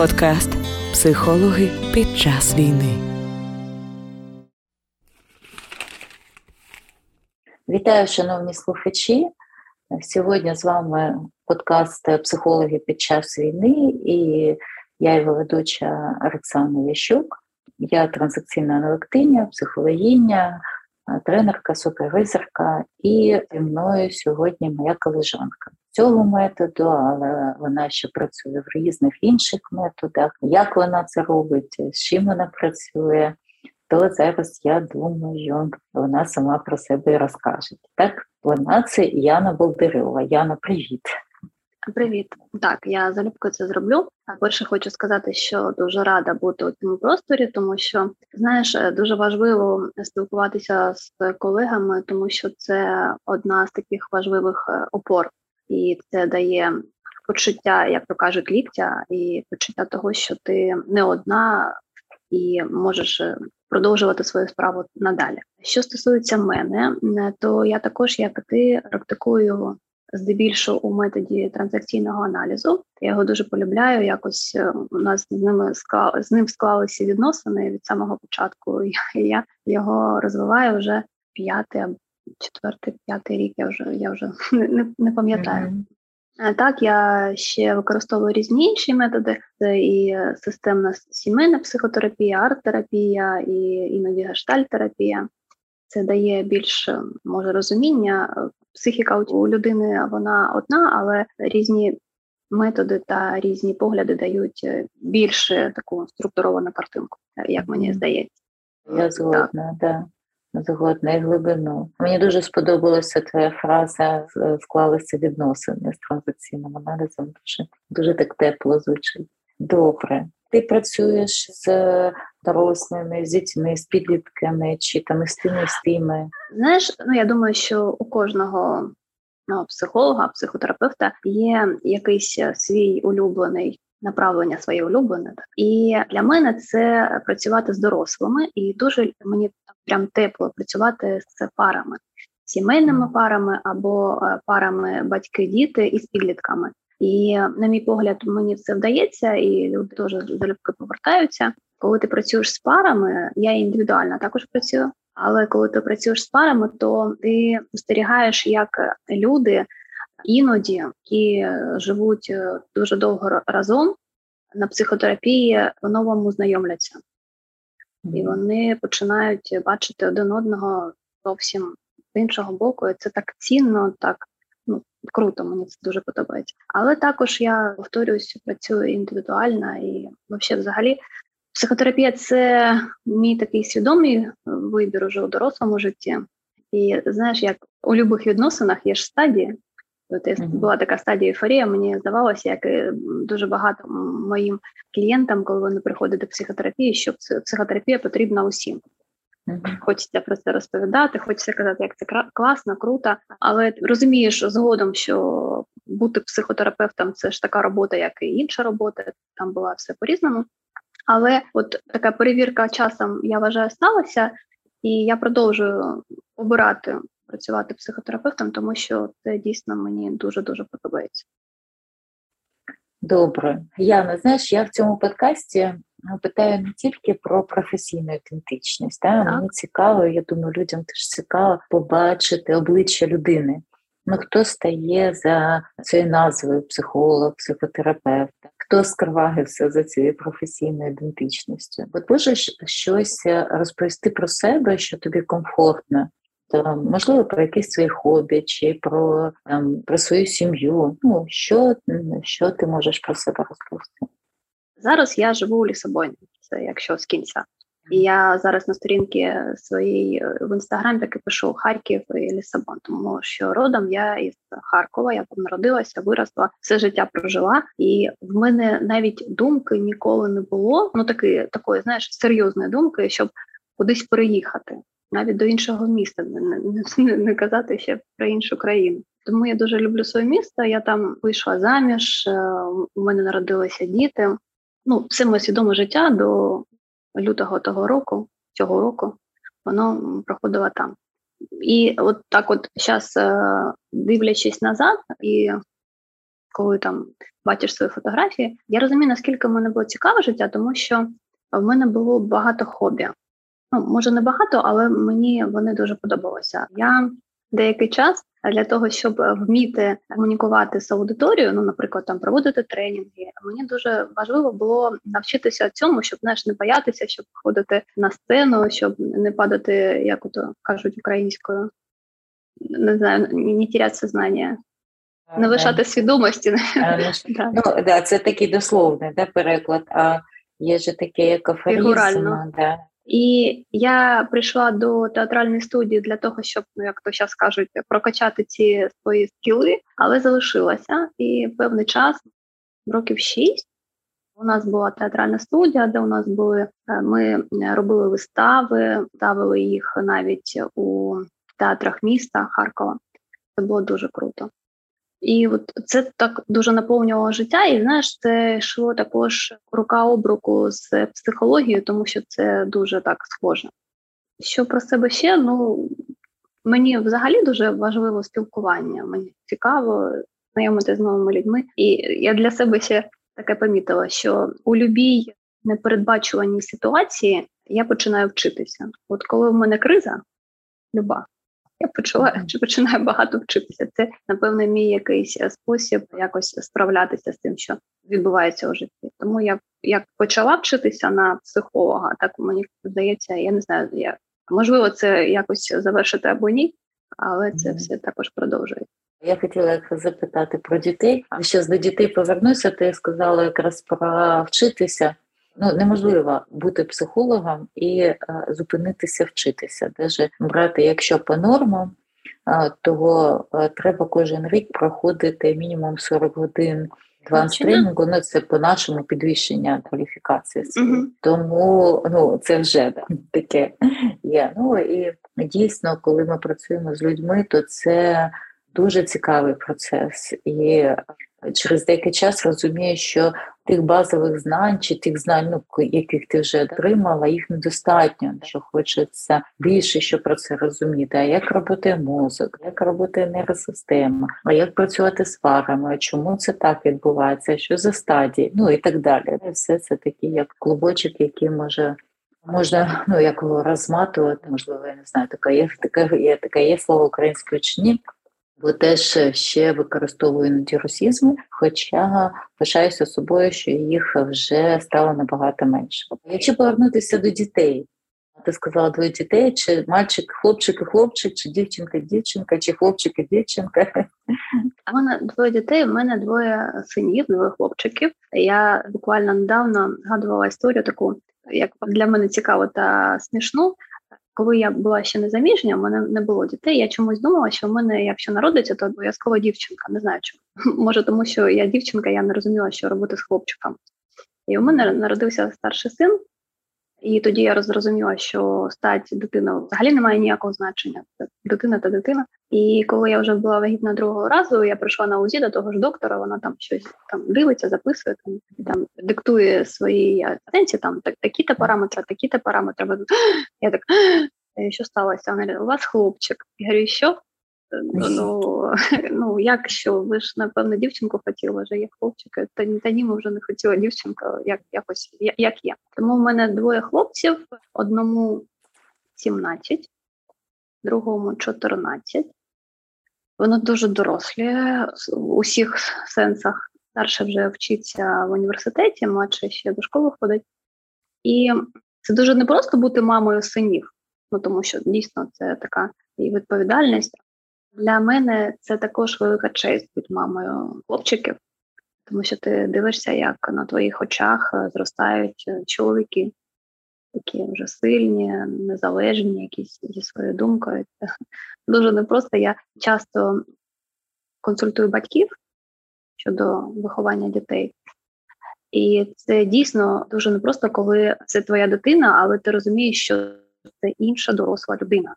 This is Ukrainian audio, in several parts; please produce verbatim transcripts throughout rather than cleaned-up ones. Подкаст «Психологи під час війни». Вітаю, шановні слухачі. Сьогодні з вами подкаст «Психологи під час війни» і я його ведуча Роксана Ящук. Я трансакційна аналітикиня, психологиня, тренерка, супервізорка, і зі мною сьогодні моя колежанка цього методу, але вона ще працює в різних інших методах. Як вона це робить, з чим вона працює, то зараз, я думаю, вона сама про себе розкаже. Так, вона це Яна Болдирева. Яна, привіт! Привіт. Так, я залюбки це зроблю. Перше хочу сказати, що дуже рада бути у цьому просторі, тому що, знаєш, дуже важливо спілкуватися з колегами, тому що це одна з таких важливих опор. І це дає почуття, як то кажуть, ліктя, і почуття того, що ти не одна і можеш продовжувати свою справу надалі. Що стосується мене, то я також, як і ти, практикую здебільшого у методі трансакційного аналізу. Я його дуже полюбляю, якось у нас з, ними склали, з ним склалися відносини від самого початку. І я його розвиваю вже п'ятий, четвертий, п'ятий рік, я вже, я вже не, не пам'ятаю. Mm-hmm. Так, я ще використовую різні інші методи. Це і системно-сімейна психотерапія, арт-терапія, і іноді гештальт-терапія. Це дає більше, може, розуміння. Психіка у людини, вона одна, але різні методи та різні погляди дають більше таку структуровану картинку, як мені здається. Я згодна, так. Да. Згодна і глибину. Мені дуже сподобалася твоя фраза «склалися відносини з транзакційним аналізом». Дуже, дуже так тепло звучить. Добре. Ти працюєш з дорослими, з дітьми, з підлітками, чи там із тими, з тими? Знаєш, ну я думаю, що у кожного ну, психолога, психотерапевта є якийсь свій улюблений, направлення своє улюблене. І для мене це працювати з дорослими, і дуже мені прям тепло працювати з парами, сімейними парами або парами батьки-діти і з підлітками. І, на мій погляд, мені все вдається, і люди теж залюбки повертаються. Коли ти працюєш з парами, я індивідуально також працюю, але коли ти працюєш з парами, то ти спостерігаєш, як люди іноді, які живуть дуже довго разом, на психотерапії по-новому знайомляться. І вони починають бачити один одного зовсім з іншого боку, і це так цінно, так ну, круто, мені це дуже подобається. Але також я, повторююсь, працюю індивідуально і взагалі психотерапія – це мій такий свідомий вибір уже у дорослому житті. І знаєш, як у любих відносинах є ж стадії. Тобто була така стадія ейфорія, мені здавалося, як і дуже багато моїм клієнтам, коли вони приходять до психотерапії, що психотерапія потрібна усім. Хочеться про це розповідати, хочеться казати, як це класно, круто, але розумієш згодом, що бути психотерапевтом – це ж така робота, як і інша робота, там була все по-різному. Але от така перевірка часом, я вважаю, сталася, і я продовжую обирати працювати психотерапевтом, тому що це дійсно мені дуже-дуже подобається. Добре. Яна, знаєш, я в цьому подкасті питаю не тільки про професійну ідентичність. Та? Мені цікаво, я думаю, людям теж цікаво побачити обличчя людини. Ну, хто стає за цією назвою психолог, психотерапевт, хто скривався за цією професійною ідентичністю. От можеш щось розповісти про себе, що тобі комфортно? Там, можливо, про якісь свої хобі, чи про, там, про свою сім'ю. Ну, що, що ти можеш про себе розповісти? Зараз я живу у Лісабоні, це якщо з кінця. І я зараз на сторінці своїй в Інстаграмі таки пишу Харків і Лісабон, тому що родом я із Харкова, я там народилася, виросла, все життя прожила. І в мене навіть думки ніколи не було, ну таки, такої, знаєш, серйозної думки, щоб кудись переїхати. Навіть до іншого міста, не, не, не казати ще про іншу країну. Тому я дуже люблю своє місто, я там вийшла заміж, у мене народилися діти. Ну, все моє свідоме життя до лютого того року, цього року, воно проходило там. І от так от зараз, дивлячись назад і коли там бачиш свої фотографії. Я розумію, наскільки в мене було цікаве життя, тому що в мене було багато хобі. Ну, може не багато, але мені вони дуже подобалися. Я деякий час для того, щоб вміти комунікувати з аудиторією, ну, наприклад, там проводити тренінги, мені дуже важливо було навчитися цьому, щоб, знаєш, не боятися, щоб ходити на сцену, щоб не падати, як ото кажуть українською, не знаю, не теряти сознання. Не лишати свідомості. Ну, да, це такий дословний, да, переклад, а є ж таке, як афоризм. Да. І я прийшла до театральної студії для того, щоб, ну, як то зараз кажуть, прокачати ці свої скіли, але залишилася. І певний час, років шість, у нас була театральна студія, де у нас були, ми робили вистави, ставили їх навіть у театрах міста Харкова. Це було дуже круто. І от це так дуже наповнювало життя, і, знаєш, це йшло також рука об руку з психологією, тому що це дуже так схоже. Що про себе ще? Ну, мені взагалі дуже важливо спілкування, мені цікаво знайомитися з новими людьми. І я для себе ще таке помітила, що у любій непередбачуваній ситуації я починаю вчитися. От коли в мене криза, люба, я почала, чи починаю багато вчитися. Це, напевно, мій якийсь спосіб якось справлятися з тим, що відбувається у житті. Тому я як почала вчитися на психолога, так мені здається, я не знаю, як. Можливо, це якось завершити або ні, але це все також продовжує. Я хотіла запитати про дітей. А ще до дітей повернуся, ти сказала якраз про вчитися. Ну, неможливо бути психологом і е, зупинитися вчитися. Даже брати, якщо по нормам, е, то е, треба кожен рік проходити мінімум сорок годин адванс-тренінгу. Ну, це по-нашому підвищення кваліфікації. Mm-hmm. Тому ну, це вже да, таке є. Ну, і дійсно, коли ми працюємо з людьми, то це дуже цікавий процес. І через деякий час розумієш, що тих базових знань чи тих знань, ну, яких ти вже отримала, їх недостатньо, що хочеться більше, що про це розуміти. А як працює мозок, як працює нейросистема, а як працювати з парами, чому це так відбувається, що за стадії, ну і так далі. Все це такі, як клубочок, який може... Можна, ну, як розматувати, можливо, я не знаю, таке є, таке є, таке є слово українською чи ні. Бо теж ще використовую іноді русізми, хоча пишаюся собою, що їх вже стало набагато менше. Якщо повернутися до дітей, ти сказала двоє дітей, чи мальчик, хлопчик і хлопчик, чи дівчинка, дівчинка, чи хлопчик і дівчинка? У мене двоє дітей, в мене двоє синів, двоє хлопчиків. Я буквально недавно згадувала історію таку, як для мене цікаву та смішну. Коли я була ще незаміжня, в мене не було дітей, я чомусь думала, що в мене, якщо народиться, то обов'язково дівчинка, не знаю чому. Може тому, що я дівчинка, я не розуміла, що робити з хлопчиком. І у мене народився старший син, і тоді я зрозуміла, що стать дитина взагалі не має ніякого значення. Дитина та дитина. І коли я вже була вагітна другого разу, я прийшла на УЗІ до того ж доктора, вона там щось там дивиться, записує, там, там диктує свої сенсії, там так, такі-то параметри, такі-то параметри. Я так, що сталося? Вона говорить, у вас хлопчик. Я говорю, що? Ну, ну, як що? Ви ж, напевно, дівчинку хотіли, вже є хлопчика. Та, та ні, ми вже не хотіли дівчинку, як, якось, як є. Тому в мене двоє хлопців, одному сімнадцять, другому чотирнадцять. Вони дуже дорослі в усіх сенсах. Старший вже вчиться в університеті, младший ще до школи ходить. І це дуже непросто бути мамою синів, ну, тому що дійсно це така і відповідальність. Для мене це також велика честь бути мамою хлопчиків, тому що ти дивишся, як на твоїх очах зростають чоловіки, такі вже сильні, незалежні, якісь зі своєю думкою. Це дуже непросто. Я часто консультую батьків щодо виховання дітей. І це дійсно дуже непросто, коли це твоя дитина, але ти розумієш, що це інша доросла людина.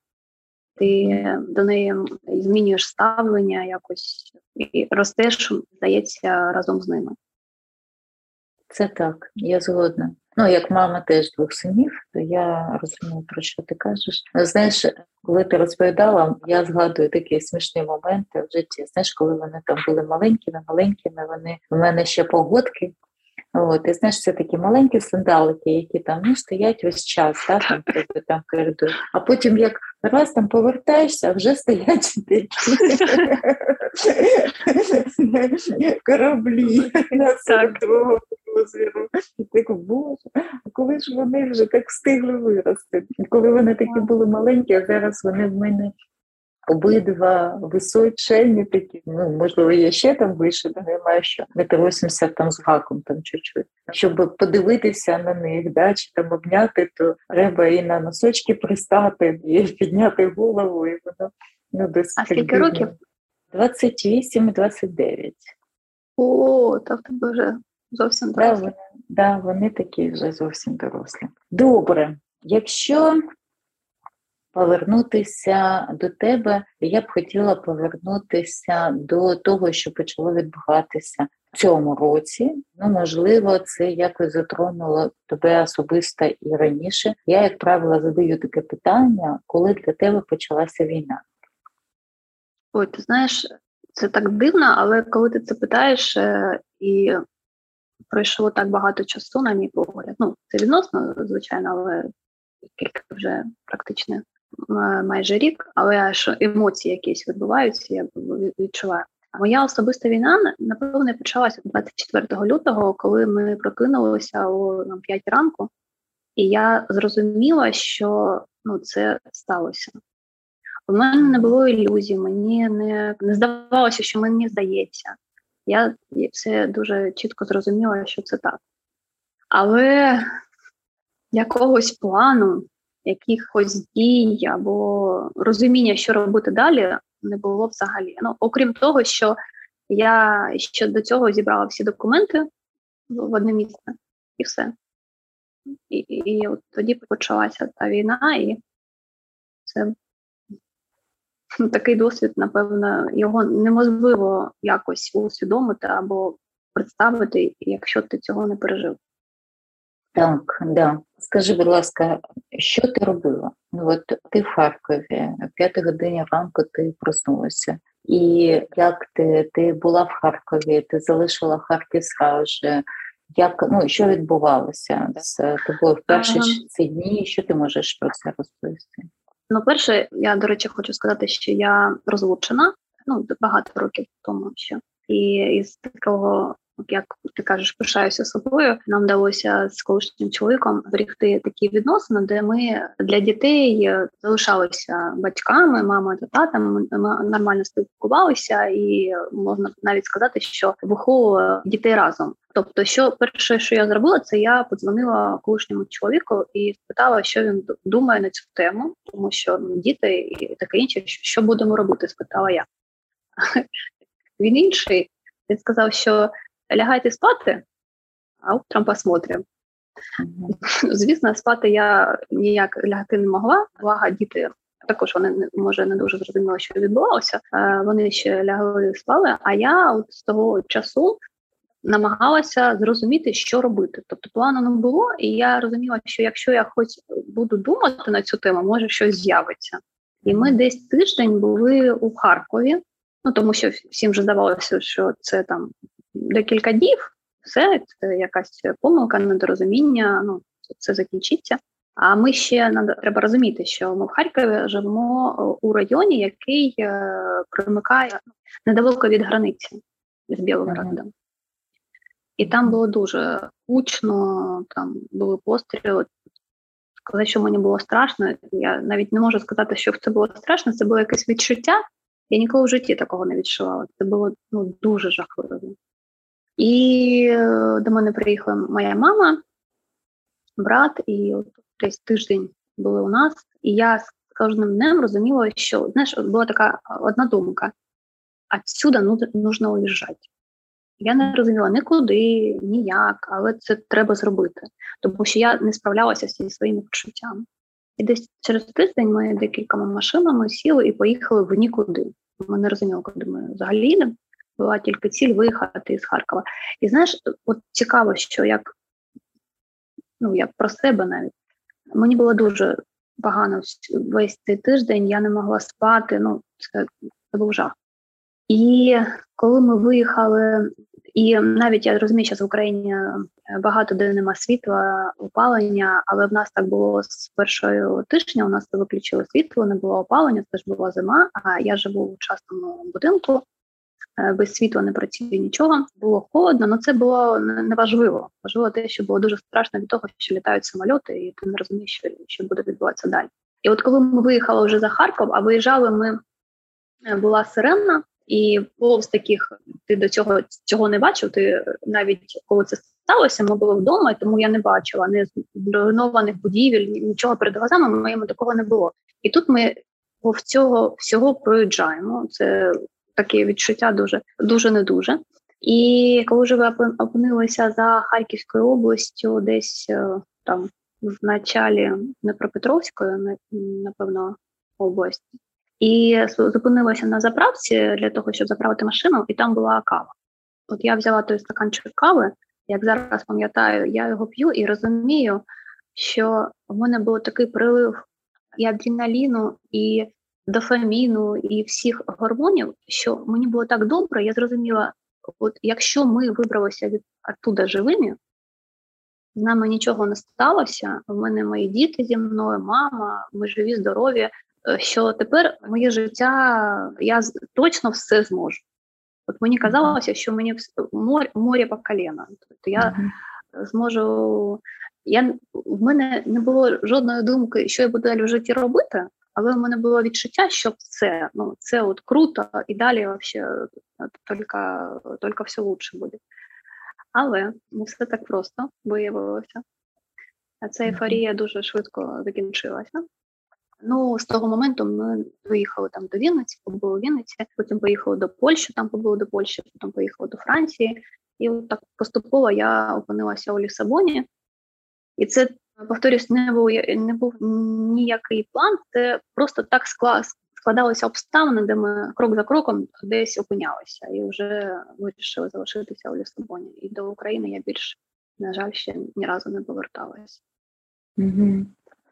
Ти до неї змінюєш ставлення якось і ростеш, здається, разом з ними. Це так, я згодна. Ну, як мама теж двох синів, то я розумію, про що ти кажеш. Знаєш, коли ти розповідала, я згадую такі смішні моменти в житті. Знаєш, коли вони там були маленькими-маленькими, вони в мене ще погодки. От, і знаєш, це такі маленькі сандалики, які там, ну, стоять весь час, да, там, там в коридорі. А потім як раз там повертаєшся, а вже стоять такі кораблі на сам твого озеру. І так, боже, коли ж вони вже так встигли вирости? Коли вони такі були маленькі, а зараз вони в мене... Обидва височенні такі, ну, можливо, я ще там вище, немає що, метр вісімдесят там з гаком, там чуть-чуть. Щоб подивитися на них, да, чи там обняти, то треба і на носочки пристати, і підняти голову, і воно, ну, досить. А скільки років? двадцять вісім і двадцять дев'ять. О, так тебе вже зовсім дорослі. Так, да, да, вони такі вже зовсім дорослі. Добре, якщо... повернутися до тебе, я б хотіла повернутися до того, що почало відбуватися в цьому році. Ну, можливо, це якось затронуло тебе особисто і раніше. Я, як правило, задаю таке питання, коли для тебе почалася війна? Ой, ти знаєш, це так дивно, але коли ти це питаєш, і пройшло так багато часу, на мій погляд, ну, це відносно, звичайно, але кілька вже практично майже рік, але аж емоції якісь відбуваються, я відчуваю. Моя особиста війна, напевно, почалася двадцять четвертого лютого, коли ми прокинулися о п'ятій ранку, і я зрозуміла, що, ну, це сталося. У мене не було ілюзій, мені не, не здавалося, що мені здається. Я все дуже чітко зрозуміла, що це так. Але... якогось плану, якихось дій або розуміння, що робити далі, не було взагалі. Ну, окрім того, що я ще до цього зібрала всі документи в одне місце, і все. І, і, і от тоді почалася та війна, і це такий досвід, напевно, його неможливо якось усвідомити або представити, якщо ти цього не пережив. Так, да. Скажи, будь ласка, що ти робила? Ну, от ти в Харкові, о п'ятій годині ранку ти проснулася. І як ти, ти була в Харкові, ти залишила Харківська вже, як, ну, що відбувалося з тобою в перші ці дні, що ти можеш про це розповісти? Ну, перше, я, до речі, хочу сказати, що я розлучена, ну, багато років тому ще. І із такого, як ти кажеш, пишаюся собою, нам вдалося з колишнім чоловіком зберегти такі відносини, де ми для дітей залишалися батьками, мамою та татом, ми нормально спілкувалися, і можна навіть сказати, що виховували дітей разом. Тобто, що перше, що я зробила, це я подзвонила колишньому чоловіку і спитала, що він думає на цю тему, тому що діти і таке інше, що будемо робити, спитала я. Він інший, він сказав, що лягайте спати, а утром посмотрим. Mm-hmm. Звісно, спати я ніяк лягати не могла. Благо, діти також, вони, може, не дуже зрозуміли, що відбувалося. Вони ще лягли і спали, а я от з того часу намагалася зрозуміти, що робити. Тобто плану не було, і я розуміла, що якщо я хоч буду думати на цю тему, може щось з'явиться. І ми десь тиждень були у Харкові, ну, тому що всім вже здавалося, що це там декілька днів, все, це якась помилка, недорозуміння, ну, це закінчиться. А ми ще, треба розуміти, що ми в Харкові живемо у районі, який примикає недалеко від границі з Білгородом. Mm-hmm. І там було дуже гучно, там були постріли. Сказати, що мені було страшно, я навіть не можу сказати, що це було страшно, це було якесь відчуття. Я ніколи в житті такого не відчувала. Це було, ну, дуже жахливо. І до мене приїхала моя мама, брат, і от десь тиждень були у нас. І я з кожним днем розуміла, що, знаєш, була така одна думка. Отсюда нужно уїжджати. Я не розуміла нікуди, ніяк, але це треба зробити. Тому що я не справлялася зі своїми почуттями. І десь через тиждень ми декількома машинами сіли і поїхали в нікуди. Ми не розуміли, куди ми взагалі їдемо. Була тільки ціль виїхати з Харкова. І знаєш, от цікаво, що як ну, як про себе навіть. Мені було дуже погано весь цей тиждень, я не могла спати, ну, це, це був жах. І коли ми виїхали, і навіть, я розумію, зараз в Україні багато де нема світла, опалення, але в нас так було з першого тижня, у нас виключили світло, не було опалення, це ж була зима, а я живу в частному будинку, без світла не працює нічого, було холодно, але це було неважливо. Важливо те, що було дуже страшно від того, що літають самоліти, і ти не розумієш, що, що буде відбуватися далі. І от коли ми виїхали вже за Харків, а виїжджали ми, була сирена, і повз таких, ти до цього цього не бачив, ти навіть коли це сталося, ми були вдома, і тому я не бачила ні зруйнованих будівель, нічого перед глазами, моєму такого не було. І тут ми цього всього проїжджаємо, це таке відчуття дуже, дуже не дуже. І коли вже ви опинилися за Харківською областю, десь там в началі Дніпропетровської, напевно, області, і зупинилася на заправці для того, щоб заправити машину, і там була кава. От я взяла той стаканчик кави, як зараз пам'ятаю, я його п'ю і розумію, що в мене був такий прилив і адреналіну, і дофаміну, і всіх гормонів, що мені було так добре, я зрозуміла, от якщо ми вибралися від оттуда живими, з нами нічого не сталося, в мене мої діти зі мною, мама, ми живі, здорові, що тепер моє життя, я точно все зможу. От мені казалося, що мені море, море по коліна. Тобто я mm-hmm. зможу... Я, в мене не було жодної думки, що я буду далі в житті робити, але в мене було відчуття, що це, ну, це от круто, і далі вообще тільки, тільки все лучше буде. Але не все так просто виявилося. Ця ейфорія дуже швидко закінчилася. Ну, з того моменту ми виїхали там до Вінниці, побули в Вінниці, потім поїхали до Польщі, там побули до Польщі, потім поїхали до Франції. І от так поступово я опинилася у Лісабоні. І це, повторюсь, не був, не був ніякий план, це просто так складалися обставини, де ми крок за кроком десь опинялися. І вже вирішили залишитися у Лісабоні. І до України я більше, на жаль, ще ні разу не поверталася. Mm-hmm.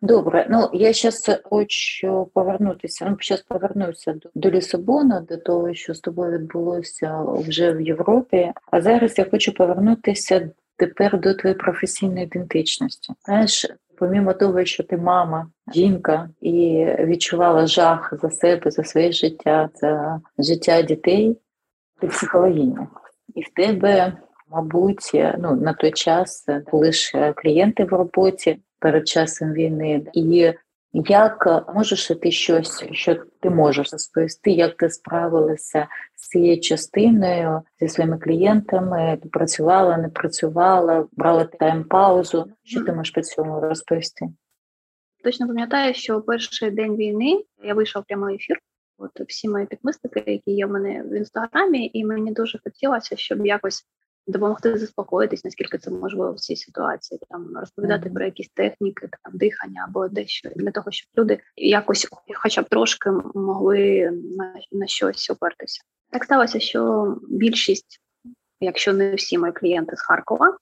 Добре, ну я зараз хочу повернутися, ну зараз повернуся до, до Лісабона, до того, що з тобою відбулося вже в Європі, а зараз я хочу повернутися тепер до твоєї професійної ідентичності. Знаєш, помімо того, що ти мама, жінка і відчувала жах за себе, за своє життя, за життя дітей, ти психологиня. І в тебе, мабуть, ну на той час були ж клієнти в роботі, перед часом війни. І як можеш ти щось, що ти можеш розповісти, як ти справилася з цією частиною, зі своїми клієнтами, ти працювала, не працювала, брала тайм-паузу, що ти можеш по цьому розповісти? Точно пам'ятаю, що перший день війни я вийшла в прямий ефір, от всі мої підписники, які є в мене в Інстаграмі, і мені дуже хотілося, щоб якось допомогти заспокоїтись, наскільки це можливо в цій ситуації, там розповідати mm-hmm. про якісь техніки, там дихання або дещо для того, щоб люди якось, хоча б трошки, могли на, на щось опертися. Так сталося, що більшість, якщо не всі мої клієнти з Харкова,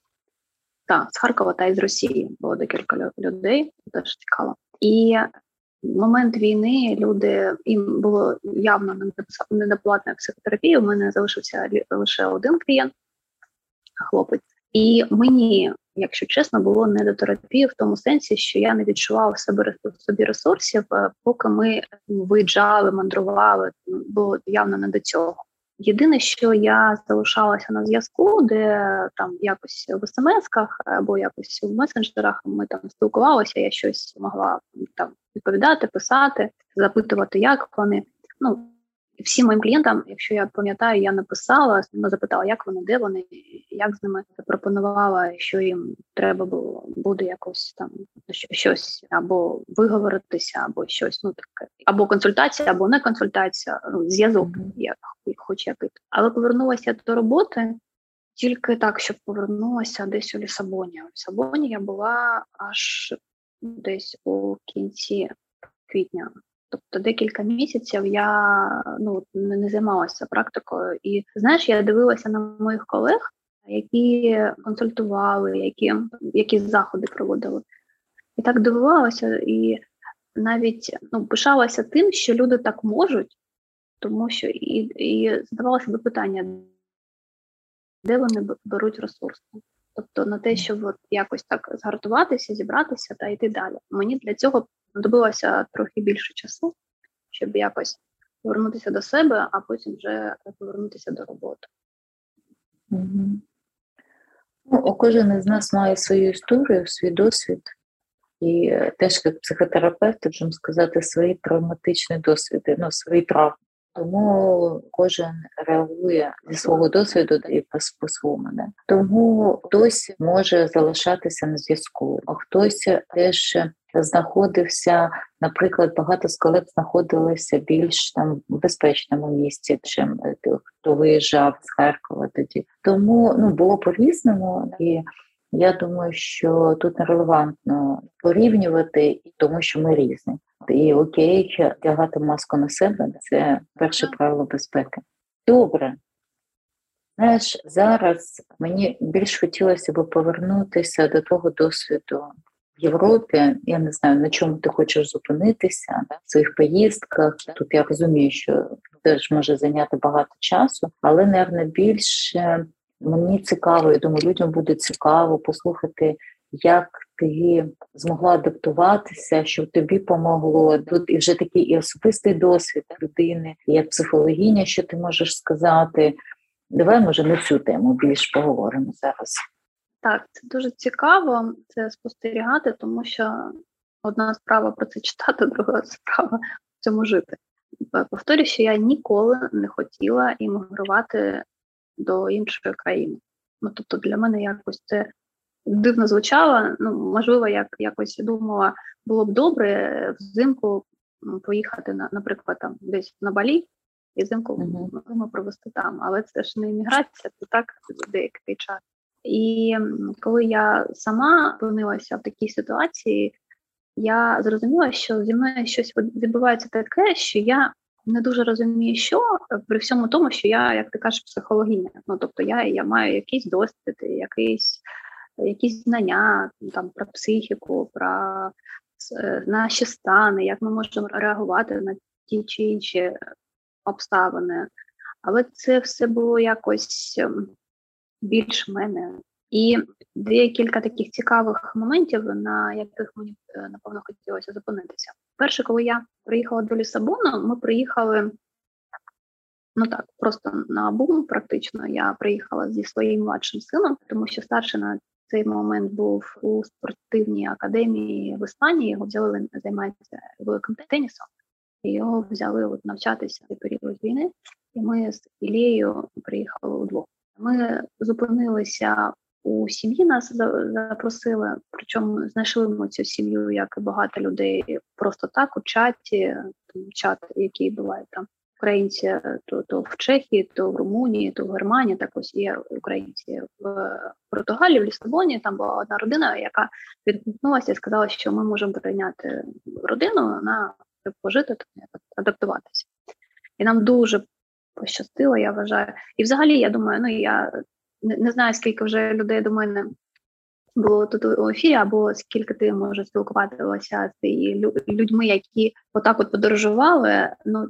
та з Харкова та й з Росії було декілька людей, теж цікаво. І в момент війни люди, їм було явно недоплатна психотерапія. У мене залишився лише один клієнт. Хлопець. І мені, якщо чесно, було не до терапії в тому сенсі, що я не відчувала в собі, в собі ресурсів, поки ми виїжджали, мандрували, було явно не до цього. Єдине, що я залишалася на зв'язку, де там якось в смс-ках або якось в месенджерах ми там спілкувалися, я щось могла там відповідати, писати, запитувати, як вони. Ну, всім моїм клієнтам, якщо я пам'ятаю, я написала, запитала, як вони, де вони, як з ними, пропонувала, що їм треба було, буде якось там щось, або виговоритися, або щось, ну таке, або консультація, або не консультація, ну, зв'язок, mm-hmm. як хоч який. Але повернулася до роботи тільки так, щоб повернулася десь у Лісабоні. У Лісабоні я була аж десь у кінці квітня. Тобто декілька місяців я ну, не займалася практикою. І, знаєш, я дивилася на моїх колег, які консультували, які, які заходи проводили. І так дивувалася, і навіть ну, пишалася тим, що люди так можуть, тому що і, і задавала собі питання, де вони беруть ресурси. Тобто на те, щоб от якось так згартуватися, зібратися та йти далі. Мені для цього знадобилося трохи більше часу, щоб якось повернутися до себе, а потім вже повернутися до роботи. Угу. Ну, кожен із нас має свою історію, свій досвід. І теж, як психотерапевт, можемо сказати, свої травматичні досвіди, ну, свої травми. Тому кожен реагує зі свого досвіду і по-своєму. Тому хтось може залишатися на зв'язку, а хтось теж знаходився, наприклад, багато з колег знаходилися більш там в безпечному місці, чим хто виїжджав з Харкова тоді. Тому ну було по-різному, і я думаю, що тут нерелевантно порівнювати, тому що ми різні. І окей, тягати маску на себе – це перше правило безпеки. Добре. Знаєш, зараз мені більш хотілося б повернутися до того досвіду в Європі. Я не знаю, на чому ти хочеш зупинитися в своїх поїздках. Тут я розумію, що теж може зайняти багато часу, але, напевно, більше мені цікаво, я думаю, людям буде цікаво послухати, як ти змогла адаптуватися, що тобі помогло. Тут і вже такий і особистий досвід людини, і як психологиня, що ти можеш сказати. Давай, може, на цю тему більш поговоримо зараз. Так, це дуже цікаво це спостерігати, тому що одна справа про це читати, друга справа в цьому жити. Повторюю, що я ніколи не хотіла іммігрувати до іншої країни. Ну, тобто для мене якось це дивно звучало, ну, можливо, як якось думала, було б добре взимку поїхати, на, наприклад, там десь на Балі, і взимку mm-hmm. провести там. Але це ж не імміграція, це так деякий час. І коли я сама опинилася в такій ситуації, я зрозуміла, що зі мною щось відбувається таке, що я не дуже розумію, що, при всьому тому, що я, як ти кажеш, психологиня. Ну, тобто я, я маю якийсь досвід, якийсь якісь знання там, про психіку, про наші стани, як ми можемо реагувати на ті чи інші обставини. Але це все було якось більш мене. І є кілька таких цікавих моментів, на яких мені, напевно, хотілося зупинитися. Перше, коли я приїхала до Лісабону, ми приїхали, ну так, просто на бум практично. Я приїхала зі своїм младшим сином, тому що старший на цей момент був у спортивній академії в Іспанії, його взяли, займається великим тенісом, і його взяли от навчатися в період війни, і ми з Ілією приїхали удвох. Ми зупинилися у сім'ї, нас запросили, причому знайшли ми цю сім'ю, як і багато людей, просто так у чаті, чат, який буває там українці то, то в Чехії, то в Румунії, то в Германії, так ось є українці в Португалії, в Лісабоні, там була одна родина, яка відгукнулася і сказала, що ми можемо прийняти родину, на пожити, адаптуватися. І нам дуже пощастило, я вважаю. І взагалі, я думаю, ну я не знаю, скільки вже людей до мене було тут у ефірі, або скільки ти, може, спілкуватися з людьми, які отак от подорожували. Ну,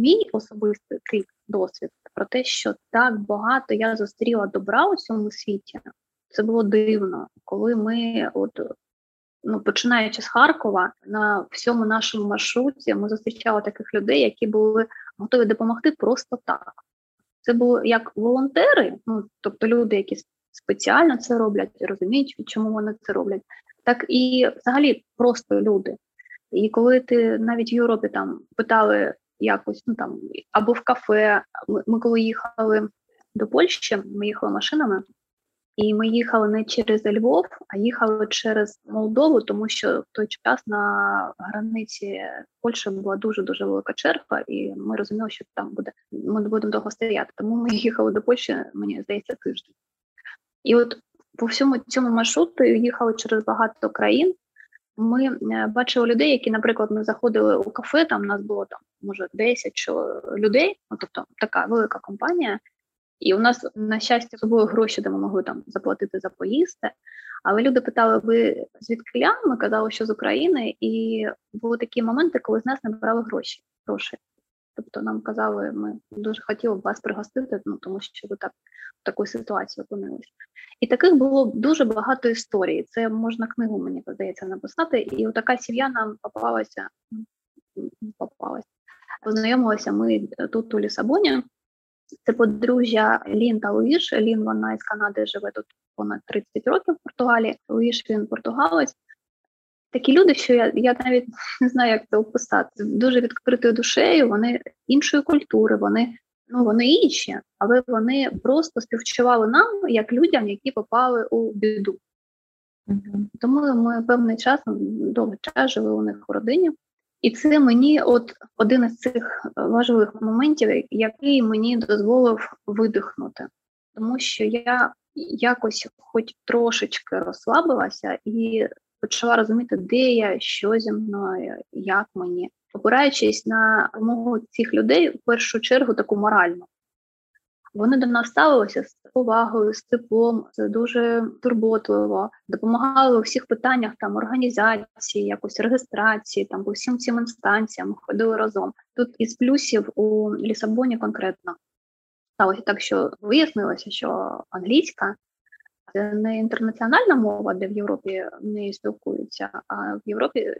мій особистий досвід про те, що так багато я зустріла добра у цьому світі, це було дивно. Коли ми, от, ну, починаючи з Харкова, на всьому нашому маршруті ми зустрічали таких людей, які були готові допомогти просто так. Це було як волонтери, ну, тобто люди, які спеціально це роблять, розуміють, чому вони це роблять, так і взагалі просто люди. І коли ти навіть в Європі там питали якось, ну там, або в кафе, ми коли їхали до Польщі, ми їхали машинами, і ми їхали не через Львов, а їхали через Молдову, тому що в той час на границі Польщі була дуже-дуже велика черга, і ми розуміли, що там буде, ми не будемо довго стояти. Тому ми їхали до Польщі, мені здається, тиждень. І от по всьому цьому маршруту їхали через багато країн. Ми бачили людей, які, наприклад, ми заходили у кафе, там у нас було, там, може, десять людей, ну, тобто така велика компанія, І у нас, на щастя, особливо гроші, де ми могли там заплатити за поїсти. Але люди питали, ви звідкиля? Ми казали, що з України. І були такі моменти, коли з нас не брали гроші. гроші. Тобто нам казали, ми дуже хотіли б вас пригостити, ну, тому що ви так, в таку ситуацію опинилися. І таких було дуже багато історій. Це можна книгу, мені здається, написати. І отака сім'я нам попалася, попалася. Познайомилися ми тут, у Лісабоні. Це подружжя Лін та Уїш. Лін, вона із Канади, живе тут понад тридцять років в Португалії. Уїш, він португалець. Такі люди, що я, я навіть не знаю, як це описати. З дуже відкритою душею, вони іншої культури, вони, ну, вони інші, але вони просто співчували нам, як людям, які попали у біду. Mm-hmm. Тому ми певний час, довгий час жили у них у родині. І це мені от один із цих важливих моментів, який мені дозволив видихнути. Тому що я якось хоч трошечки розслабилася і почала розуміти, де я, що зі мною, як мені. Опираючись на допомогу цих людей, в першу чергу таку моральну. Вони до нас ставилися з повагою, з теплом, дуже турботливо, допомагали у всіх питаннях там організації, якось реєстрації, там по всім цим інстанціям ходили разом. Тут із плюсів у Лісабоні конкретно сталося так, що вияснилося, що англійська це не інтернаціональна мова, де в Європі не спілкуються, а в Європі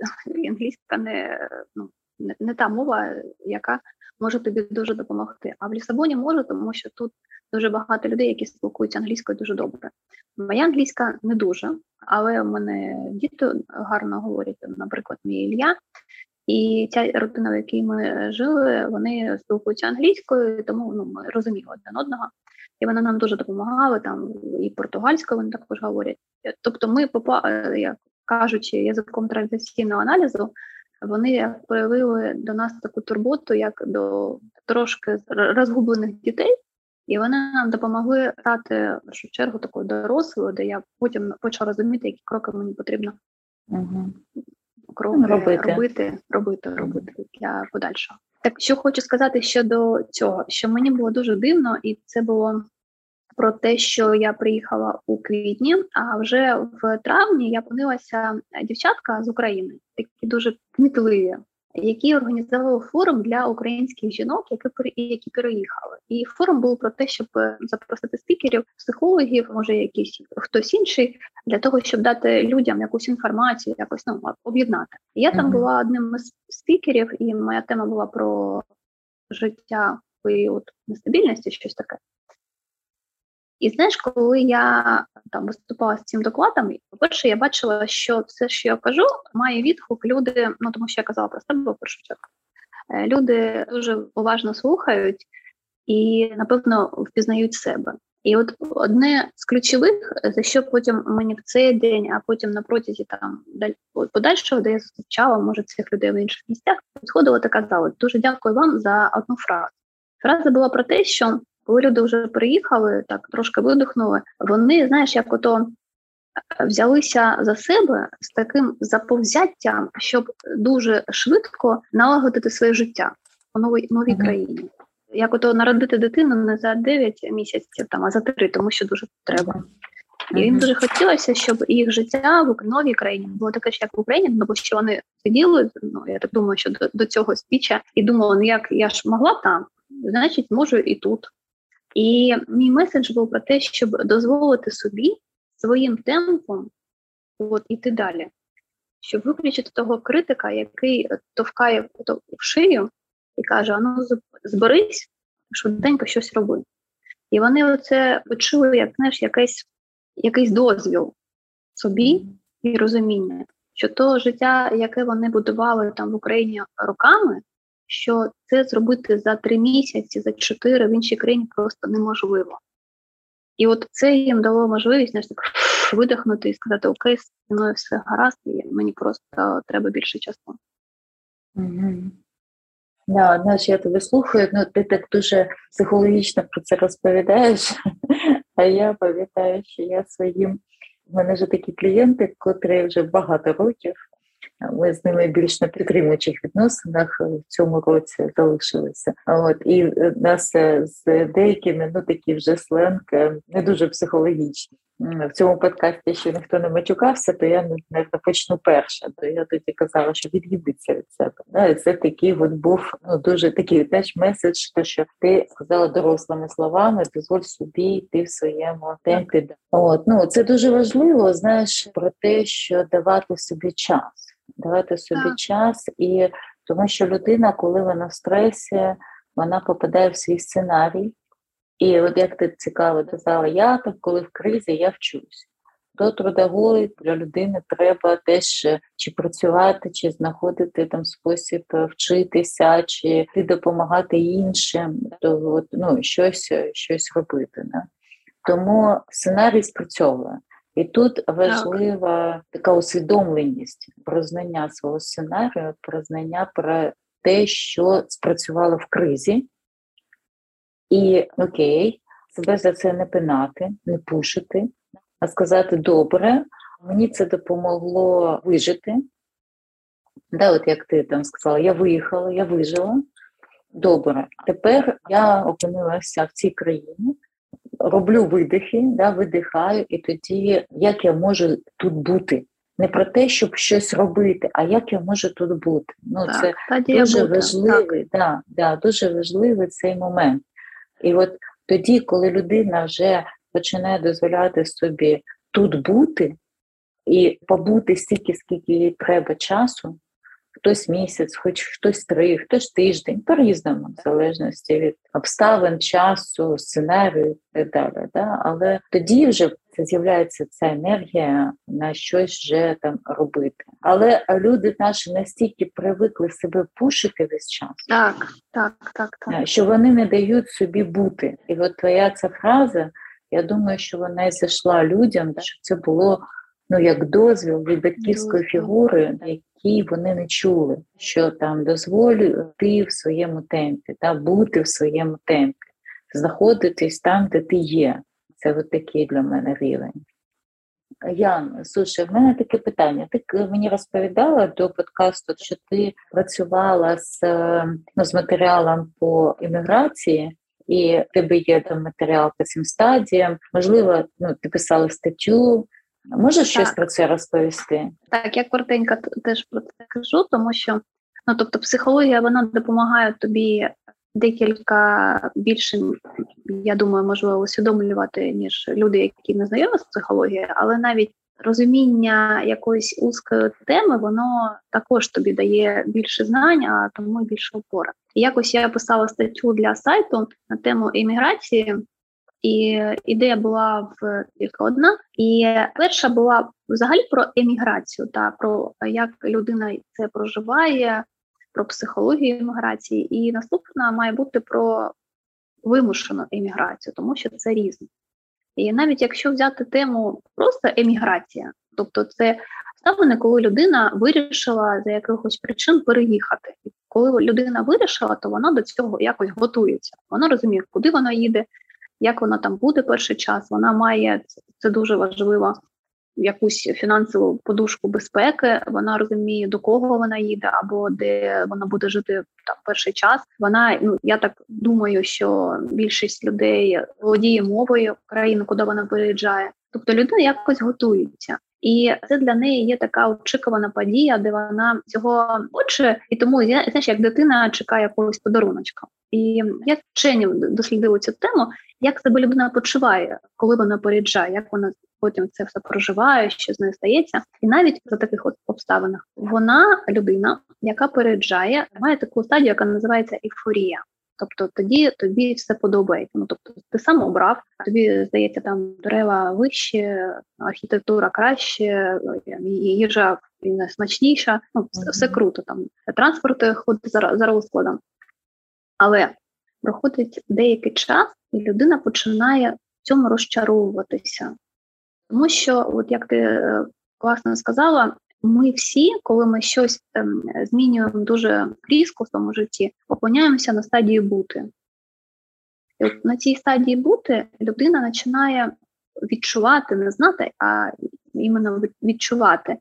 англійська не, ну, не, не та мова, яка може тобі дуже допомогти. А в Лісабоні може, тому що тут дуже багато людей, які спілкуються англійською дуже добре. Моя англійська не дуже, але в мене діти гарно говорять, наприклад, мій Ілля. І ця родина, в якій ми жили, вони спілкуються англійською, тому ну, ми розуміли один одного. І вони нам дуже допомагали, там і португальською вони також говорять. Тобто ми, як кажучи, язиком транзакційного аналізу, вони проявили до нас таку турботу, як до трошки розгублених дітей, і вони нам допомогли стати, в першу чергу, такою дорослою, де я потім почала розуміти, які кроки мені потрібно угу. кроки робити. робити, робити, робити для подальшого. Так, що хочу сказати щодо цього, що мені було дуже дивно, і це було про те, що я приїхала у квітні, а вже в травні я опинилася дівчатка з України, такі дуже кмітливі, які організували форум для українських жінок, які переїхали. І форум був про те, щоб запросити спікерів, психологів, може якісь хтось інший, для того, щоб дати людям якусь інформацію, якось ну, об'єднати. Я там була одним із спікерів, і моя тема була про життя в період нестабільності, щось таке. І знаєш, коли я там виступала з цим докладом, по-перше, я бачила, що все, що я кажу, має відгук люди, ну тому що я казала про себе в першу чергу. Люди дуже уважно слухають і, напевно, впізнають себе. І от одне з ключових, за що потім мені в цей день, а потім на протязі там подальшого, де я зустрічала, може, цих людей в інших місцях, підходила та казала: дуже дякую вам за одну фразу. Фраза була про те, що коли люди вже приїхали, так трошки видихнули, вони, знаєш, як ото взялися за себе з таким заповзяттям, щоб дуже швидко налагодити своє життя у новій, новій mm-hmm. країні. Як ото народити дитину не за дев'ять місяців, там, а за три, тому що дуже треба. Mm-hmm. І їм дуже хотілося, щоб їх життя в новій країні було таке ж, як в Україні, тому що вони сиділи, ну, я так думаю, що до, до цього спіча, і думали, ну як я ж могла там, значить можу і тут. І мій меседж був про те, щоб дозволити собі своїм темпом от, іти далі. Щоб виключити того критика, який товкає в шию і каже, а ну зберись, швиденько щось роби. І вони оце почули, як, знаєш, якийсь, якийсь дозвіл собі і розуміння, що то життя, яке вони будували там в Україні роками, що це зробити за три місяці, за чотири в іншій країні просто неможливо. І от це їм дало можливість знаєш, так, видихнути і сказати, окей, з мною все гаразд, і мені просто треба більше часу. Угу. Да, знаєш, я тебе слухаю, ну, ти так дуже психологічно про це розповідаєш, а я пам'ятаю, що я своїм... У мене вже такі клієнти, котрі вже багато років Ми з ними більш на підтримуючих відносинах в цьому році залишилися. От і нас з деякими, ну такі вже сленг, не дуже психологічні. В цьому подкасті ще ніхто не матюкався, то я, навіть, почну перша. То я тоді казала, що від'їдеться від себе. Це такий от був, ну, дуже такий тач-меседж, що ти сказала дорослими словами, дозволь собі йти в своєму темпі. От, ну, це дуже важливо, знаєш, про те, що давати собі час. Давати собі так. час, і тому що людина, коли вона в стресі, вона попадає в свій сценарій. І от як ти цікаво казала, я там, коли в кризі, я вчусь. До трудоголік для людини треба теж чи працювати, чи знаходити там спосіб вчитися, чи допомагати іншим, то от, ну, щось, щось робити. Не? Тому сценарій спрацьовує. І тут важлива так. така усвідомленість про знання свого сценарію, про знання про те, що спрацювало в кризі. І окей, себе за це не пинати, не пушити, а сказати добре, мені це допомогло вижити. Да, от як ти там сказала, я виїхала, я вижила. Добре, тепер я опинилася в цій країні, роблю видихи, да, видихаю, і тоді як я можу тут бути? Не про те, щоб щось робити, а як я можу тут бути. Ну так, це дуже буду, важливий, да, да, дуже важливий цей момент. І от тоді, коли людина вже починає дозволяти собі тут бути і побути стільки, скільки їй треба часу, хтось місяць, хоч хтось три, хтось тиждень, по-різному, в залежності від обставин, часу, сценарію і так далі. Да? Але тоді вже з'являється ця енергія на щось вже там робити. Але люди наші настільки привикли себе пушити весь час, так, так, так, так. що вони не дають собі бути. І от твоя ця фраза, я думаю, що вона зійшла людям, що це було ну, як дозвіл від батьківської фігури, які вони не чули, що там дозволь йти в своєму темпі, та, бути в своєму темпі, знаходитись там, де ти є. Це от такий для мене рівень. Ян, слушай, в мене таке питання. Ти мені розповідала до подкасту, що ти працювала з, ну, з матеріалом по імміграції, і в тебе є там матеріал по цим стадіям. Можливо, ну, ти писала статтю. Можеш так. щось про це розповісти? Так, я коротенько теж про це кажу, тому що ну, тобто, психологія, вона допомагає тобі декілька більше, я думаю, можливо усвідомлювати, ніж люди, які не знайомі з психологією, але навіть розуміння якоїсь узкої теми, воно також тобі дає більше знань, а тому більше опора. І якось я писала статтю для сайту на тему імміграції, і ідея була в тільки одна. І перша була взагалі про еміграцію, та про як людина це проживає, про психологію еміграції, і наступна має бути про вимушену еміграцію, тому що це різне. І навіть якщо взяти тему просто еміграція, тобто це ставлення, коли людина вирішила за якихось причин переїхати. І коли людина вирішила, то вона до цього якось готується. Вона розуміє, куди вона їде, як вона там буде перший час, вона має, це дуже важливо, якусь фінансову подушку безпеки, вона розуміє, до кого вона їде, або де вона буде жити там, перший час. Вона, ну, я так думаю, що більшість людей володіє мовою країни, куди вона переїжджає. Тобто людина якось готується. І це для неї є така очікувана подія, де вона цього хоче, і тому, знаєш, як дитина чекає якогось подаруночка. І я вчені дослідила цю тему, як себе людина почуває, коли вона переїжджає, як вона потім це все проживає, що з нею стається. І навіть за таких от обставинах вона, людина, яка переїжджає, має таку стадію, яка називається ейфорія. Тобто тоді тобі все подобається. Ну, тобто ти сам обрав, тобі, здається, там дерева вище, архітектура краще, їжа смачніша. Ну, все, все круто, там транспорт ходить за, за розкладом. Але проходить деякий час, і людина починає в цьому розчаровуватися. Тому що, от як ти класно сказала, ми всі, коли ми щось там, змінюємо дуже різко в своєму житті, опиняємося на стадії бути. І от на цій стадії бути людина починає відчувати, не знати, а іменно відчувати